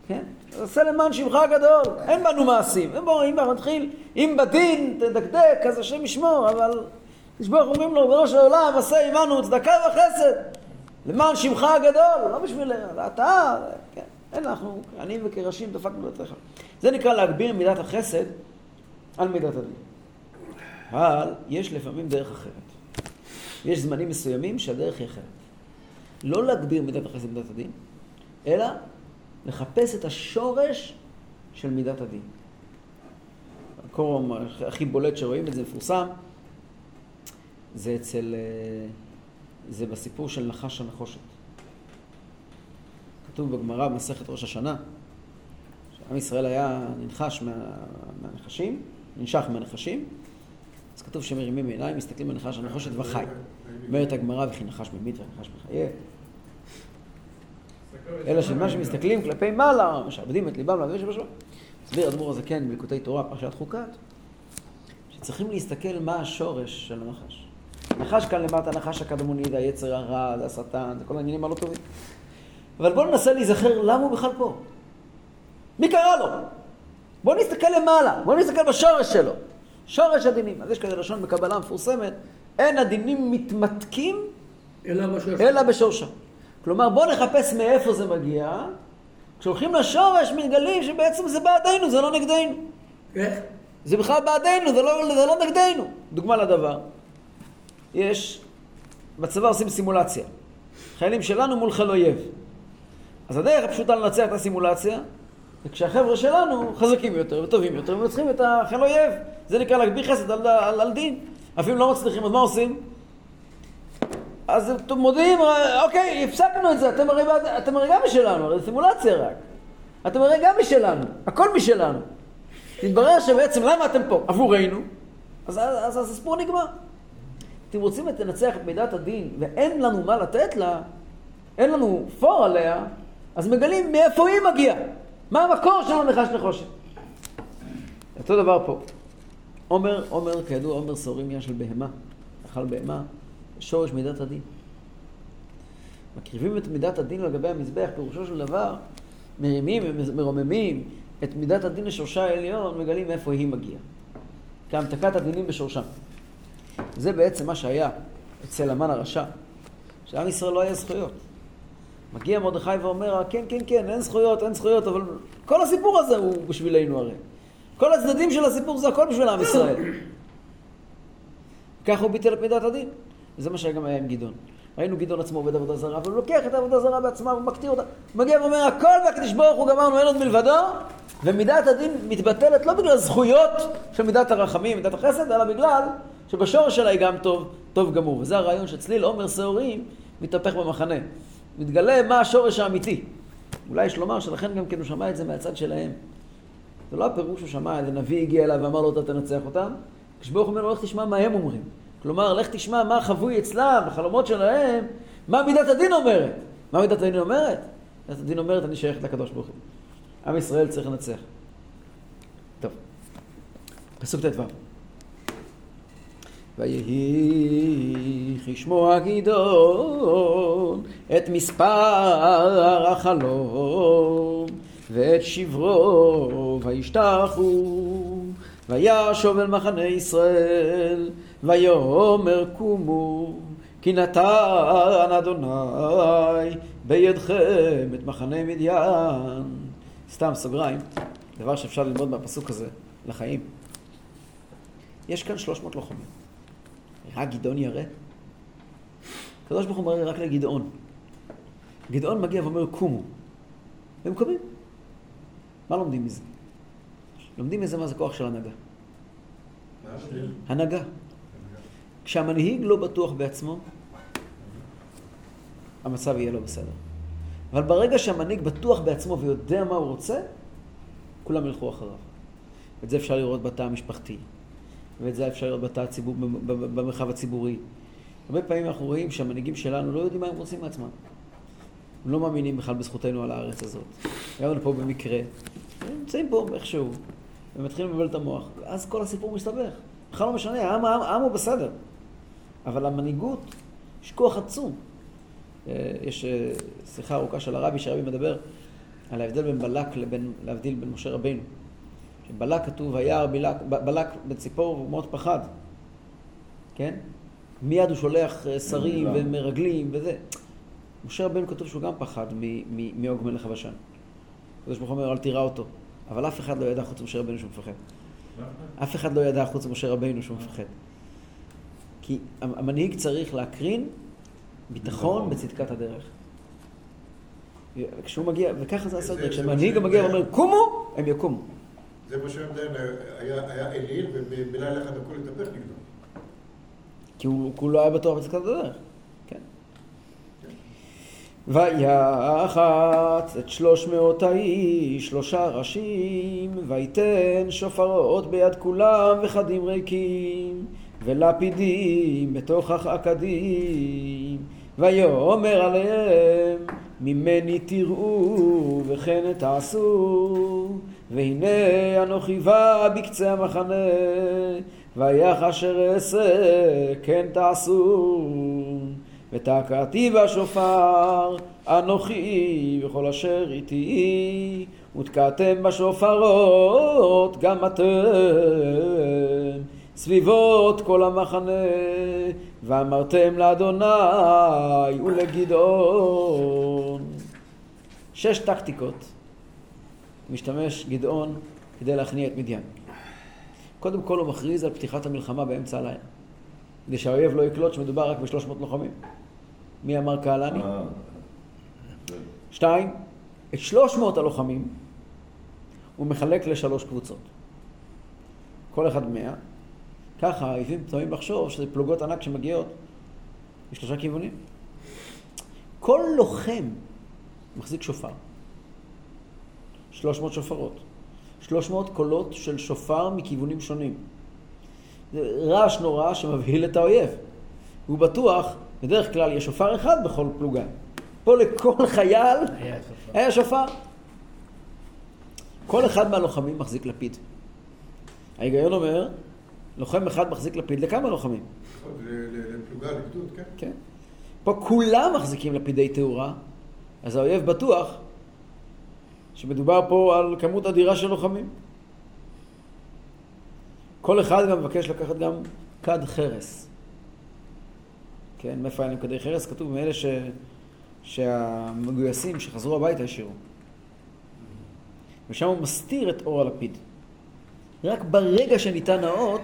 כן? עשה למען שמך הגדול, אין בנו מעשים. ובואו, אם אנחנו נתחיל, אם בדין תדקדק, אז השם ישמור, אבל תשבח אומרים לו, בראש העולם, עשה עמנו צדקה וחסד. למען שמך הגדול, לא בשביל אתה, כן, אין אנחנו, אני וכרשים דפקנו לתך. זה נקרא להגביר מידת החסד על מידת הדין. אבל יש לפעמים דרך אחרת. יש זמנים מסוימים שהדרך היא אחרת. לא להגביר מידת החסד מידת הדין, אלא לחפש את השורש של מידת הדין. הקורום הכי בולט שרואים את זה מפורסם, זה אצל... זה בסיפור של נחש הנחושת. כתוב בגמרא במסכת ראש השנה, שעם ישראל היה ננחש מה, מהנחשים, ננשך מהנחשים, אז כתוב שמרימים עיניים, מסתכלים בנחש הנחושת וחי. אומרת הגמרא וכי נחש ממית ונחש מחיה. אלא שמה שמסתכלים כלפי מעלה, שעבדים את ליבם להביא שבשלום. מסביר אדמו"ר הזקן בליקוטי תורה פרשת חוקת, שצריכים להסתכל מה השורש של הנחש. נחש כאן למטה, נחש הקדמוני, זה היצר הרע, זה השטן, זה כל העניינים הלא טובים. אבל בואו ננסה להיזכר למה הוא בכלל פה. מי קרא לו? בואו נסתכל למעלה, בואו נסתכל בשורש שלו. שורש הדינים. אז יש כזה לשון בקבלה מפורסמת, אין הדינים מתמתקים אלא, אלא בשורשה. כלומר, בואו נחפש מאיפה זה מגיע. כשהולכים לשורש מתגלים שבעצם זה בעדינו, זה לא נגדנו. איך? זה בכלל בעדינו, זה לא, זה לא נגדנו. דוגמה לדבר. יש, בצבא עושים סימולציה. חיילים שלנו מול חיל אויב. אז הדרך הפשוטה לנצח את הסימולציה, וכשהחבר'ה שלנו חזקים יותר וטובים יותר, ומנצחים את החיל אויב. זה נקרא להגביר חסד על, על, על דין. אפילו לא מצליחים, אז מה עושים? אז אתם מודיעים, אוקיי, הפסקנו את זה, אתם הרי, אתם הרי גם משלנו, הרי סימולציה רק. אתם הרי גם משלנו, הכל משלנו. תתברר שבעצם למה אתם פה? עבורנו. אז, אז, אז הספור נגמר. אתם רוצים לנצח את מידת הדין, ואין לנו מה לתת לה, אין לנו פור עליה, אז מגלים מאיפה היא מגיעה. מה המקור של הנחש נחושת? אותו דבר פה. עומר, עומר, כידוע, עומר סהורמיה של בהמה. אכל בהמה, שורש מידת הדין. מקריבים את מידת הדין לגבי המזבח, פירושו של דבר, מרימים ומרוממים את מידת הדין לשורשה העליון, מגלים מאיפה היא מגיעה. כהמתקת הדינים בשורשם. זה בעצם מה שהיה אצל המן הרשע, שעם ישראל לא היה זכויות. מגיע מרדכי ואומר, כן, כן, כן, אין זכויות, אין זכויות, אבל כל הסיפור הזה הוא בשבילנו הרי. כל הצדדים של הסיפור זה הכל בשביל עם ישראל. כך הוא ביטל את מידת הדין. וזה מה שגם היה עם גדעון. ראינו גדעון עצמו עובד עבודה זרה, אבל הוא לוקח את העבודה זרה בעצמה ומקטיר אותה. הוא מגיע ואומר, הכל והקדוש ברוך הוא גמרנו, אין עוד מלבדו. ומידת הדין מתבטלת לא בגלל זכויות של מידת הרחמים, מידת החסד, אלא בגלל שבשורש שלה היא גם טוב, טוב גמור. וזה הרעיון שצליל עומר סהורים מתהפך במחנה. מתגלה מה השורש האמיתי. אולי יש לומר שלכן גם כן הוא שמע את זה מהצד שלהם. זה לא הפירוש הוא שמע, איזה נביא הגיע אליו ואמר לו, אתה תנצח אותם. כשברוך אומר לו, לך תשמע מה הם אומרים. כלומר, לך תשמע מה חבוי אצלם, החלומות שלהם, מה מידת הדין אומרת. מה מידת הדין אומרת? מידת הדין אומרת, אני שייך את הקדוש ברוך הוא. עם ישראל צריך לנצח. טוב. פסוק ת' ויהי כשמוע גדעון את מספר החלום ואת שברו וישתחו וישוב אל מחנה ישראל ויאמר קומו כי נתן אדוני בידכם את מחנה מדיין. סתם סוגריים, דבר שאפשר ללמוד מהפסוק הזה לחיים. יש כאן שלוש מאות לוחמים. רק גדעון ירא. הקדוש ברוך הוא מראה רק לגדעון. גדעון מגיע ואומר קומו. והם קמים. מה לומדים מזה? לומדים מזה מה זה כוח של הנהגה. הנהגה. כשהמנהיג לא בטוח בעצמו, המצב יהיה לא בסדר. אבל ברגע שהמנהיג בטוח בעצמו ויודע מה הוא רוצה, כולם ילכו אחריו. את זה אפשר לראות בתא המשפחתי. ואת זה אפשר להיות בתא הציבור, במרחב הציבורי. הרבה פעמים אנחנו רואים שהמנהיגים שלנו לא יודעים מה הם רוצים מעצמם. הם לא מאמינים בכלל בזכותנו על הארץ הזאת. היום פה במקרה, הם נמצאים פה איכשהו, והם מתחילים לבלבל את המוח. אז כל הסיפור מסתבך. בכלל לא משנה, העם, העם, העם הוא בסדר. אבל המנהיגות, יש כוח עצום. יש שיחה ארוכה של הרבי, שהרבי מדבר על ההבדל בין בלק לבין, להבדיל בין משה רבינו. בלק כתוב, היה בלק, בלק בציפור הוא מאוד פחד, כן? מיד הוא שולח שרים ומרגלים וזה. משה רבנו כתוב שהוא גם פחד מאוג מלך הבשן. הקדוש ברוך הוא אומר, אל תירא אותו. אבל אף אחד לא ידע חוץ משה רבנו שהוא מפחד. אף אחד לא ידע חוץ משה רבנו שהוא מפחד. כי המנהיג צריך להקרין ביטחון בצדקת הדרך. כשהוא מגיע, וככה זה הסדר, כשהמנהיג מגיע ואומר, קומו, הם יקומו. זה משה רבנו היה אליל, ובלילה אחד הכל התהפך נגדו. כי הוא לא היה בטוח בצדקת הדרך. ויחץ את שלוש מאות האיש, שלושה ראשים, ויתן שופרות ביד כולם וחדים ריקים, ולפידים בתוך העקדים, ויאמר עליהם, ממני תראו וכן תעשו, והנה אנוכי בא בקצה המחנה, ויך אשר אעשה כן תעשו. ותקעתי בשופר אנוכי וכל אשר איתי, ותקעתם בשופרות גם אתם סביבות כל המחנה, ואמרתם לאדוני ולגדעון. שש טקטיקות משתמש גדעון כדי להכניע את מדיין. קודם כל הוא מכריז על פתיחת המלחמה באמצע הלילה, כדי שהאויב לא יקלוט שמדובר רק ב-שלוש מאות לוחמים. מי אמר קהלני? שתיים, את שלוש מאות הלוחמים הוא מחלק לשלוש קבוצות. כל אחד מאה. ככה, היפים טועים לחשוב שזה פלוגות ענק שמגיעות בשלושה כיוונים. כל לוחם מחזיק שופר. שלוש מאות שופרות. שלוש מאות קולות של שופר מכיוונים שונים. זה רעש נורא שמבהיל את האויב. הוא בטוח, בדרך כלל יש שופר אחד בכל פלוגה. פה לכל חייל היה שופר. היה שופר. כל אחד מהלוחמים מחזיק לפיד. ההיגיון אומר, לוחם אחד מחזיק לפיד לכמה לוחמים? לפלוגה, לגדוד, כן? כן. פה כולם מחזיקים לפידי תאורה, אז האויב בטוח שמדובר פה על כמות אדירה של לוחמים. כל אחד גם מבקש לקחת גם כד חרס. כן, מאיפה היה להם כדי חרס? כתוב מאלה ש... שהמגויסים שחזרו הביתה ישירו. ושם הוא מסתיר את אור הלפיד. רק ברגע שניתן האות,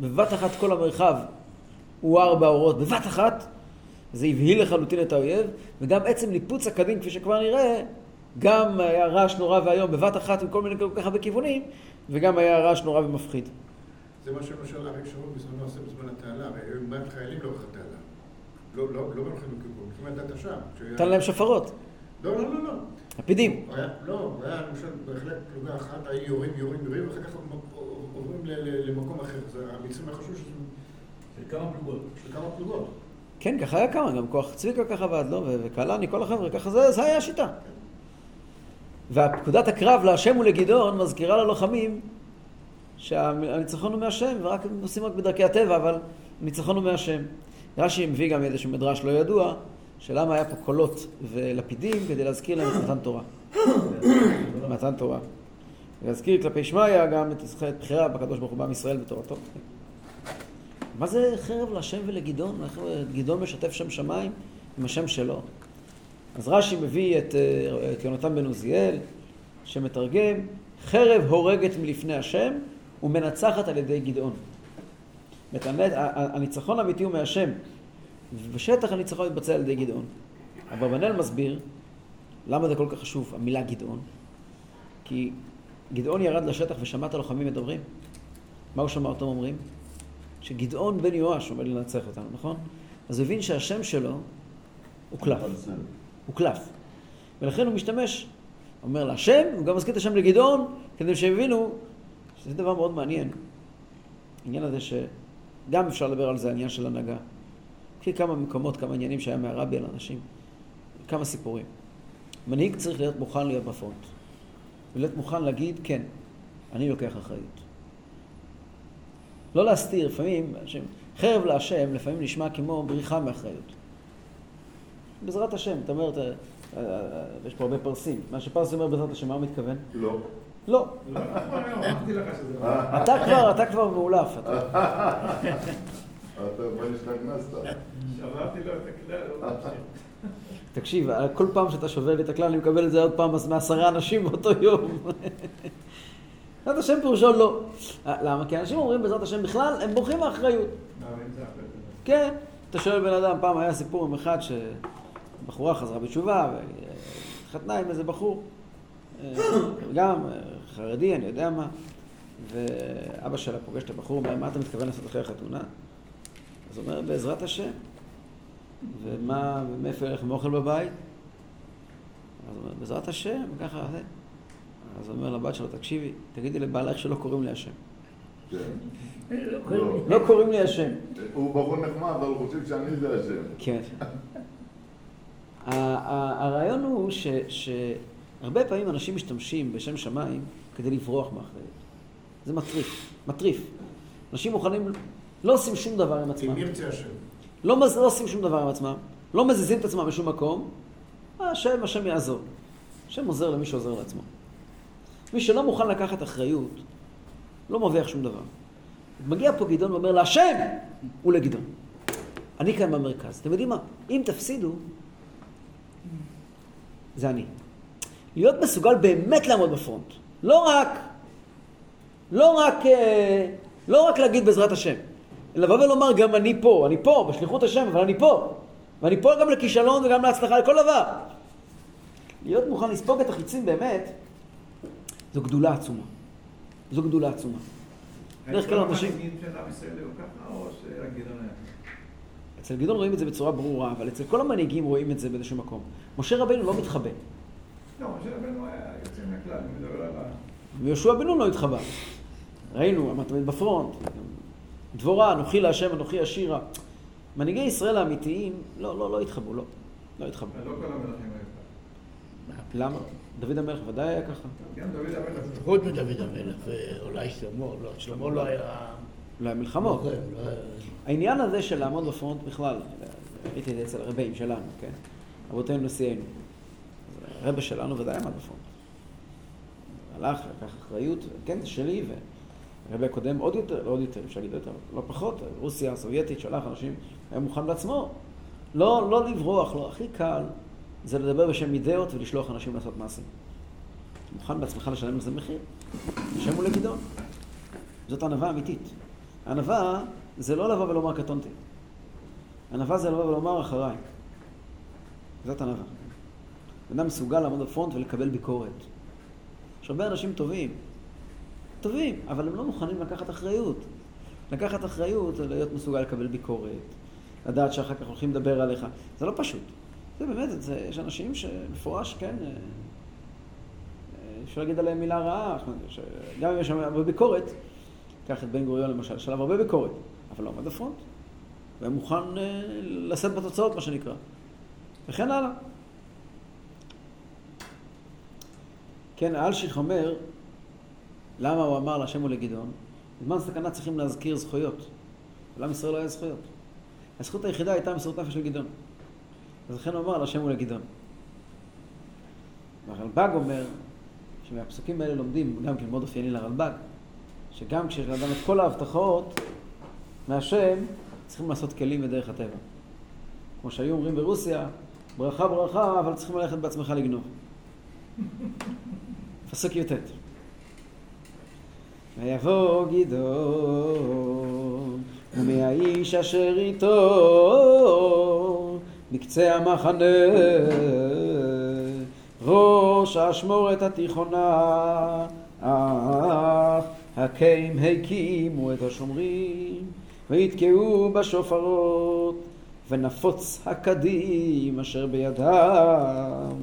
בבת אחת כל המרחב הוא ארבע אורות. בבת אחת זה הבהיל לחלוטין את האויב, וגם עצם ליפוץ הקדים, כפי שכבר נראה, גם היה רעש נורא והיום, בבת אחת וכל מיני כל כך הרבה כיוונים, וגם היה רעש נורא ומפחיד. זה מה שלא שאלה רק שרוב בזמנו עושה בזמן התעלה, הרי מה את חיילים לא הולכת תעלה? לא, לא, לא הולכים לכיוון, זאת אומרת, אתה שם. תן להם שפרות. לא, לא, לא, לא. הפידים. לא, היה למשל בהחלט פלוגה אחת, היו יורים, יורים, יורים, ואחר כך עוברים למקום אחר. זה המצרים החשוב שזה... זה כמה פלוגות. זה כמה פלוגות. כן, ככה היה כמה, גם כוח צביקה ככה ועד לא, וקהלני, כל החבר'ה, ככה זה היה השיטה. והפקודת הקרב להשם ולגדעון מזכירה ללוחמים שהניצחון הוא מהשם, ורק נוסעים רק בדרכי הטבע, אבל הניצחון הוא מהשם. רש"י מביא גם איזשהו מדרש לא ידוע, שלמה היה פה קולות ולפידים כדי להזכיר להם את מתן תורה. מתן תורה. ולהזכיר כלפי שמעיה גם את בחירה בקדוש ברוך הוא בעם ישראל בתורתו. מה זה חרב להשם ולגדעון? גדעון משתף שם שמיים עם השם שלו. אז רש"י מביא את, את יונתן בן עוזיאל, שמתרגם, חרב הורגת מלפני השם ומנצחת על ידי גדעון. מתענת, הניצחון האמיתי הוא מהשם, ובשטח הניצחון מתבצע על ידי גדעון. אברבנל מסביר למה זה כל כך חשוב, המילה גדעון, כי גדעון ירד לשטח ושמע את הלוחמים מדברים. מה הוא שמע אותם אומרים? שגדעון בן יואש עומד לנצח אותנו, נכון? אז הוא הבין שהשם שלו הוא קלף. הוא קלף. ולכן הוא משתמש, אומר להשם, הוא גם מזכיר את השם לגדעון, כדי שהבינו שזה דבר מאוד מעניין. העניין הזה שגם אפשר לדבר על זה, העניין של הנהגה. כי כמה מקומות, כמה עניינים שהיה מהרבי על אנשים, כמה סיפורים. מנהיג צריך להיות מוכן להיות בפרונט. ולהיות מוכן להגיד, כן, אני לוקח אחריות. לא להסתיר, לפעמים, חרב להשם, לפעמים נשמע כמו בריחה מאחריות. בעזרת השם, אתה אומר, יש פה הרבה פרסים. מה שפרס אומר בעזרת השם, מה הוא מתכוון? לא. לא. לא, אמרתי לך שזה לא. אתה כבר, אתה כבר מעולף. אתה בוא נשתגנסת. שמעתי לו את הכלל, לא נמשיך. תקשיב, כל פעם שאתה שובל את הכלל, אני מקבל את זה עוד פעם מעשרה אנשים באותו יום. בעזרת השם פירושו לא. למה? כי אנשים אומרים בעזרת השם בכלל, הם בורחים מהאחריות. כן, אתה שואל בן אדם, פעם היה סיפור עם אחד שבחורה חזרה בתשובה, והתחתנה עם איזה בחור, גם חרדי, אני יודע מה, ואבא שלה פוגש את הבחור, מה אתה מתכוון לעשות אחרי החתונה? אז הוא אומר, בעזרת השם. ומה, ומאיפה הלך מאוכל בבית? אז הוא אומר, בעזרת השם, וככה, זה. אז הוא אומר לבת שלו, תקשיבי, תגידי לבעלך שלא קוראים לי השם. לא קוראים לי השם. הוא בחור נחמד, אבל הוא חושב שאני זה השם. כן. הרעיון הוא שהרבה פעמים אנשים משתמשים בשם שמיים כדי לברוח מאחריות. זה מטריף, מטריף. אנשים מוכנים, לא עושים שום דבר עם עצמם. אם ירצה השם. לא, מז... לא עושים שום דבר עם עצמם, לא מזיזים את עצמם בשום מקום, השם, השם יעזור. השם עוזר למי שעוזר לעצמו. מי שלא מוכן לקחת אחריות, לא מרוויח שום דבר. מגיע פה גדעון ואומר לה, השם הוא לגדעון. אני כאן במרכז. אתם יודעים מה? אם תפסידו, זה אני. להיות מסוגל באמת לעמוד בפרונט. לא רק, לא רק, לא רק להגיד בעזרת השם. לבוא ולומר גם אני פה, אני פה, בשליחות השם, אבל אני פה. ואני פה גם לכישלון וגם להצלחה, לכל דבר. להיות מוכן לספוג את החיצים באמת, זו גדולה עצומה. זו גדולה עצומה. דרך כלל אנשים... אצל גדעון רואים את זה בצורה ברורה, אבל אצל כל המנהיגים רואים את זה באיזשהו מקום. משה רבנו לא מתחבא. לא, משה רבנו היה יוצא מהכלל, אני מדבר על ה... ויהושע בן נון לא התחבא. ראינו, המתמיד בפרונט. דבורה, אנוכי להשם, אנוכי השירה. מנהיגי ישראל האמיתיים, לא, לא, לא התחבאו, לא. לא התחבאו. לא כל המלכים היו ככה. למה? דוד המלך ודאי היה ככה. גם דוד המלך. חוץ מדוד המלך, ואולי שלמה, לא, שלמה לא היה... לא היה מלחמות. העניין הזה של לעמוד בפרונט בכלל, הייתי אצל הרבאים שלנו, כן? אבותינו נשיאנו. הרבא שלנו ודאי עמד בפרונט. הלך, לקח אחריות, כן, זה שלי, ו... הרבי הקודם עוד יותר, עוד יותר, אפשר להגיד יותר, לא פחות, רוסיה הסובייטית שלח אנשים, היה מוכן לעצמו. לא, לא לברוח, לא, הכי קל זה לדבר בשם אידאות ולשלוח אנשים לעשות מעשים. מוכן בעצמך לשלם על זה מחיר, השם הוא לגדעון. זאת ענווה אמיתית. ענווה זה לא לבוא ולומר קטונתי. ענווה זה לבוא ולומר אחריי. זאת ענווה. אדם מסוגל לעמוד בפרונט ולקבל ביקורת. יש הרבה אנשים טובים. טובים, אבל הם לא מוכנים לקחת אחריות. לקחת אחריות זה להיות מסוגל לקבל ביקורת, לדעת שאחר כך הולכים לדבר עליך. זה לא פשוט. זה באמת, זה, יש אנשים שמפורש, כן, אפשר להגיד עליהם מילה רעה, גם אם יש שם הרבה ביקורת, קח את בן גוריון למשל, שלב הרבה ביקורת, אבל לא עומד בפרונט, והם מוכן לשאת בתוצאות, מה שנקרא, וכן הלאה. כן, אלשיך אומר, למה הוא אמר להשם הוא לגדעון? בזמן סכנה צריכים להזכיר זכויות. ולמה ישראל לא היה זכויות? הזכות היחידה הייתה מסירות נפש של גדעון. אז לכן הוא אמר להשם הוא לגדעון. והרלב"ג אומר, שמהפסוקים האלה לומדים, גם כן מאוד אופייני לרלב"ג, שגם כשיש לאדם את כל ההבטחות מהשם, צריכים לעשות כלים בדרך הטבע. כמו שהיו אומרים ברוסיה, ברכה ברכה, אבל צריכים ללכת בעצמך לגנוב. פסוק יוטט. ויבוא גדעון, ומהאיש אשר איתו, מקצה המחנה, ראש האשמורת התיכונה, אך הקים הקימו את השומרים, והתקעו בשופרות, ונפוץ הקדים אשר בידם,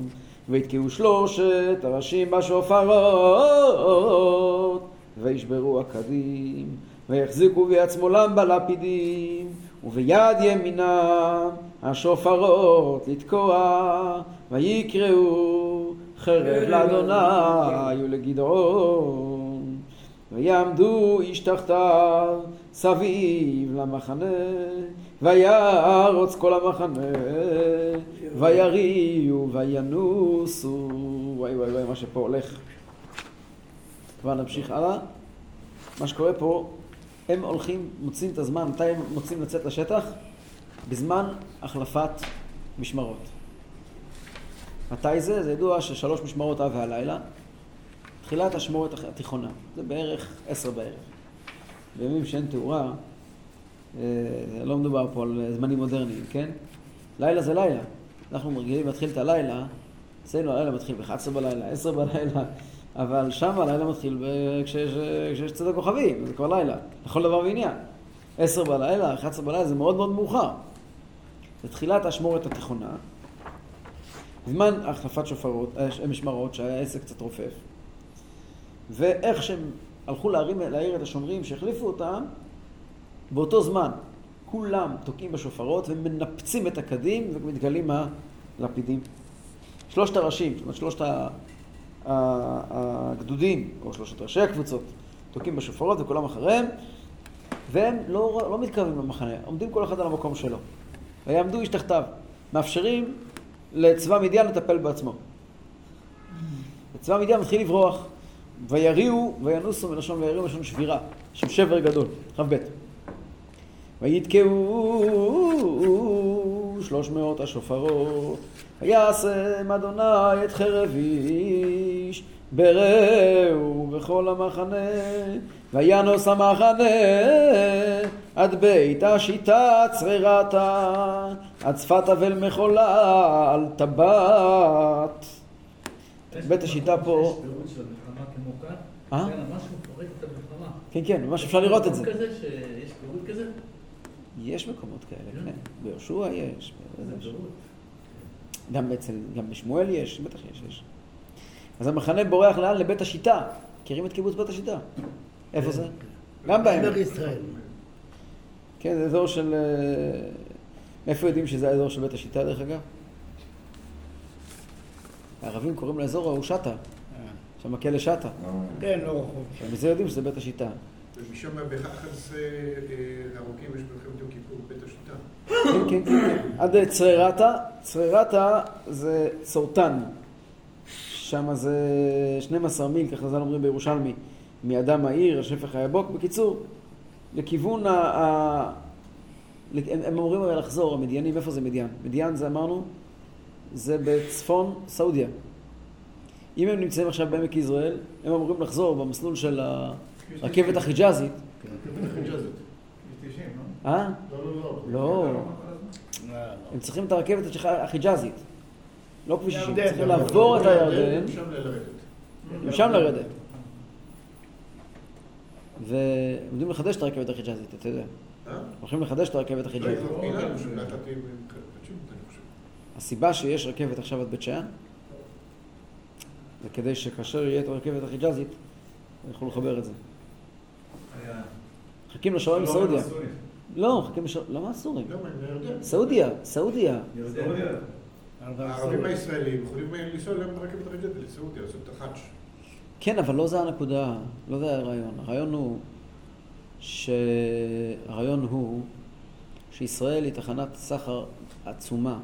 והתקעו שלושת הראשים בשופרות, וישברו הקדים, ויחזיקו ביד שמאלם בלפידים, וביד ימינם השופרות לתקוע, ויקראו חרב לאדוני ולגדעון, ויעמדו איש תחתיו סביב למחנה, וירוץ כל המחנה, ויריעו וינוסו. וואי וואי וואי, מה שפה הולך. כבר נמשיך הלאה. מה שקורה פה, הם הולכים, מוצאים את הזמן, מתי הם מוצאים לצאת לשטח? בזמן החלפת משמרות. מתי זה? זה ידוע ששלוש משמרות אב והלילה, תחילת השמורת התיכונה, זה בערך עשר בערך. בימים שאין תאורה, לא מדובר פה על זמנים מודרניים, כן? לילה זה לילה, אנחנו מרגילים להתחיל את הלילה, אצלנו הלילה מתחיל ב-אחת עשרה בלילה, עשר בלילה, אבל שם הלילה מתחיל כשיש, כשיש צד הכוכבים, זה כבר לילה, לכל דבר ועניין. עשר בלילה, אחת עשרה בלילה, זה מאוד מאוד מאוחר. זה תחילת השמורת התיכונה, זמן החלפת שופרות, משמרות שהיה עסק קצת רופף, ואיך שהם הלכו להרים, להעיר את השומרים שהחליפו אותם, באותו זמן כולם תוקעים בשופרות ומנפצים את הקדים ומתגלים הלפידים. שלושת הראשים, זאת אומרת שלושת הגדודים, או שלושת ראשי הקבוצות, תוקעים בשופרות וכולם אחריהם, והם לא, לא מתקרבים למחנה, עומדים כל אחד על המקום שלו. ויעמדו איש תחתיו, מאפשרים לצבא מדיין לטפל בעצמו. צבא מדיין מתחיל לברוח, ויריעו וינוסו מלשון ויריעו מלשון שבירה, שם שבר גדול, חב ב'. ויתקעו שלוש מאות השופרות, וישם אדוני את חרב איש, ברעהו בכל המחנה, וינוס המחנה, עד בית השיטה צררתה, עד שפת אבל מחולה על טבעת. בית השיטה פה... יש פירוט של המלחמה כמו כאן? אה? כן, ממש מפורט את המלחמה. כן, כן, ממש אפשר לראות את זה. יש פירוט כזה? יש מקומות כאלה, כן. ביהושע יש. גם בעצם, גם בשמואל יש, בטח יש, יש. אז המחנה בורח לאן? לבית השיטה. מכירים את קיבוץ בית השיטה? איפה זה? גם בהם. עבר ישראל. כן, זה אזור של... מאיפה יודעים שזה האזור של בית השיטה, דרך אגב? הערבים קוראים לאזור ההוא שטה, שם הכלא שטה. כן, לא רחוב. ומזה יודעים שזה בית השיטה. ומשם בחחס ארוכים יש מלחמת יום כיפור בית השיטה. כן, כן, כן. עד צררתה, צררתה זה צורתן. שם זה שנים עשר מיל, ככה זה אומרים בירושלמי, מאדם העיר, השפך היבוק. בקיצור, לכיוון ה... ה... הם אומרים הרי לחזור, המדיינים, איפה זה מדיין? מדיין זה אמרנו, זה בצפון סעודיה. אם הם נמצאים עכשיו בעמק ישראל, הם אמורים לחזור במסלול של הרכבת החיג'אזית. הרכבת החיג'אזית. תשעים, לא? אה? לא, לא, לא. לא. הם צריכים את הרכבת החיג'אזית. לא כביש שישים, צריכים לעבור את הירדן. משם לרדת. ועומדים לחדש את הרכבת החיג'אזית, אתה יודע. הולכים לחדש את הרכבת החיג'אזית. הסיבה שיש רכבת עכשיו עד בית שאן, זה כדי שכאשר יהיה את הרכבת החיג'אזית, יוכלו לחבר את זה. חכים לשלום עם סעודיה. לא, חכים לשלום... למה הסורים? סעודיה, סעודיה. הערבים הישראלים יכולים לנסוע להם את הרכבת החיג'אזית לסעודיה, לעשות את החאג'. כן, אבל לא זה הנקודה, לא זה הרעיון. הרעיון הוא ש... הרעיון הוא שישראל היא תחנת סחר עצומה.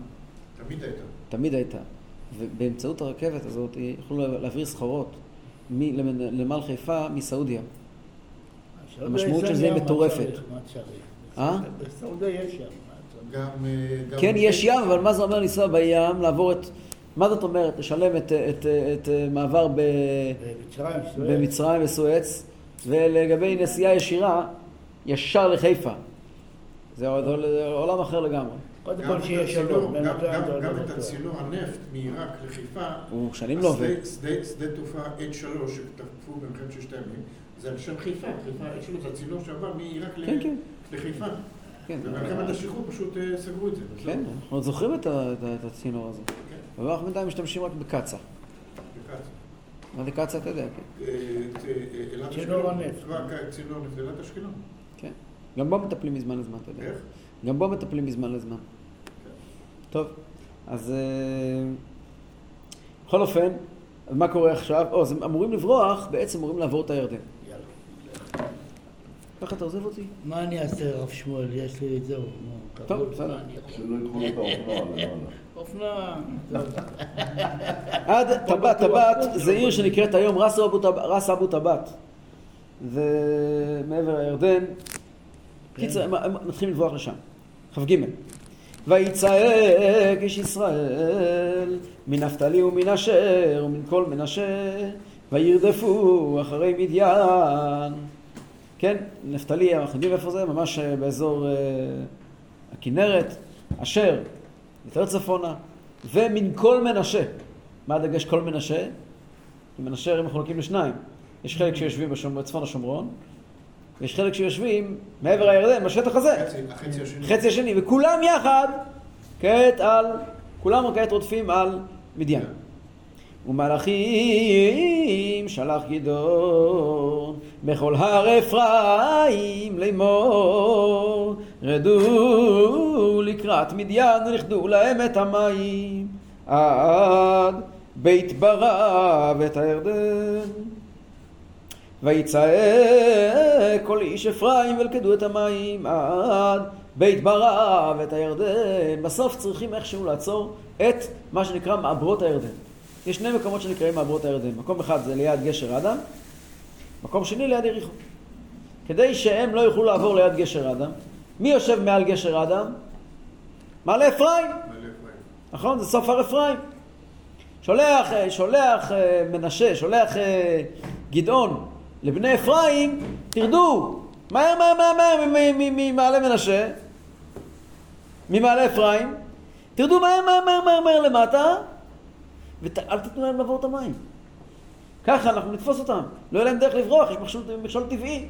תמיד הייתה. תמיד הייתה. ובאמצעות הרכבת הזאת יכולו להעביר סחורות למעל חיפה מסעודיה. המשמעות של זה היא מטורפת. אה? בסעודיה יש ים. כן, יש ים, אבל מה זה אומר לנסוע בים, לעבור את... מה זאת אומרת? לשלם את מעבר במצרים וסואץ, ולגבי נסיעה ישירה, ישר לחיפה. זה עולם אחר לגמרי. קודם כל שיש שלום. גם את הצינור הנפט מעיראק לחיפה, שדה תעופה אייץ' שלוש שתקפו במלחמת ששת הימים, זה על שם חיפה, חיפה אייץ' שלוש, זה הצינור שעבר מעיראק לחיפה. ובמלחמת השחרור פשוט סגרו את זה. כן, אנחנו עוד זוכרים את הצינור הזה. אבל אנחנו בינתיים משתמשים רק בקצה. בקצה. מה זה קצה, אתה יודע, כן. צינור הנפט. רק צינור הנפט, אלת אשקלון. כן. גם בו מטפלים מזמן לזמן, אתה יודע. גם בו מטפלים מזמן לזמן. טוב, אז... בכל אופן, מה קורה עכשיו? או, אז הם אמורים לברוח, בעצם אמורים לעבור את הירדן. יאללה. ככה אתה עוזב אותי? מה אני אעשה, רב שמואל? יש לי את זהו. טוב, בסדר. שלא יתחול את האופנה. אופנה. עד טבעת, טבעת, זה עיר שנקראת היום רס אבו טבעת. ומעבר הירדן. קיצר, הם מתחילים לבוח לשם. ח"ג. ויצעק איש ישראל מנפתלי ומן אשר ומן כל מנשה וירדפו אחרי מדיין. כן, נפתלי, אנחנו יודעים איפה זה, ממש באזור אה, הכנרת, אשר, יותר צפונה, ומן כל מנשה. מה הדגש כל מנשה? כי מנשה הם מחולקים לשניים. יש חלק שיושבים בשומר, בצפון השומרון, ויש חלק שיושבים מעבר הירדן, בשטח הזה. חצי השני. חצי השני, וכולם יחד, כעת על, כולם כעת רודפים על מדיין. ומלאכים שלח גדעון בכל הר אפרים לאמור רדו לקראת מדיין ולכדו להם את המים עד בית ברא ואת הירדן ויצעק כל איש אפרים ולכדו את המים עד בית ברא ואת הירדן. בסוף צריכים איכשהו לעצור את מה שנקרא מעברות הירדן. יש שני מקומות שנקראים מעברות הירדן. מקום אחד זה ליד גשר אדם, מקום שני ליד יריחו. כדי שהם לא יוכלו לעבור ליד גשר אדם, מי יושב מעל גשר אדם? מעלה אפרים. נכון, זה סוף הר אפרים. שולח, שולח מנשה, שולח גדעון לבני אפרים, תרדו, מהר מהר מהר מהר ממעלה מנשה, ממעלה אפרים, תרדו מהר מהר מהר מהר מהר למטה, ואל תתנו להם לעבור את המים. ככה אנחנו נתפוס אותם. לא יהיה להם דרך לברוח, יש מכשול טבעי.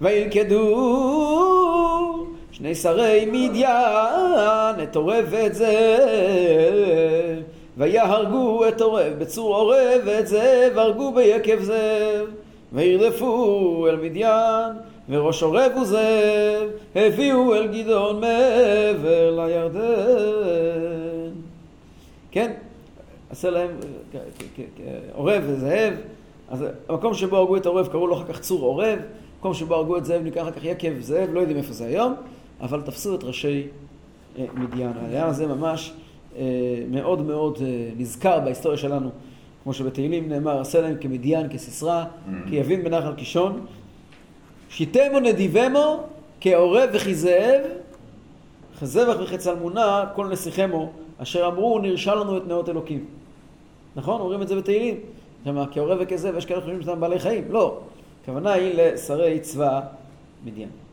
וילכדו שני שרי מדיין את עורב ואת זאב, ויהרגו את עורב בצור עורב ואת זאב, והרגו ביקב זאב, וירדפו אל מדיין, וראש עורב וזאב, הביאו אל גדעון מעבר לירדן. כן? עשה להם עורב וזאב. אז המקום שבו הרגו את עורב קראו לו אחר כך צור עורב. המקום שבו הרגו את זאב נקרא אחר כך יקב זאב. לא יודעים איפה זה היום, אבל תפסו את ראשי מדיין. העניין הזה ממש מאוד מאוד נזכר בהיסטוריה שלנו. כמו שבתהילים נאמר, עשה להם כמדיין, כסיסרא, כיבין בנחל קישון. שיתמו נדיבמו, כעורב וכזאב, כזבח וכצלמונה, כל נסיכמו. אשר אמרו, נרשה לנו את נאות אלוקים. נכון? אומרים את זה בתהילים. כלומר, כעורב וכזה, ויש כאלה חושבים שאתם בעלי חיים. לא. הכוונה היא לשרי צבא מדיין.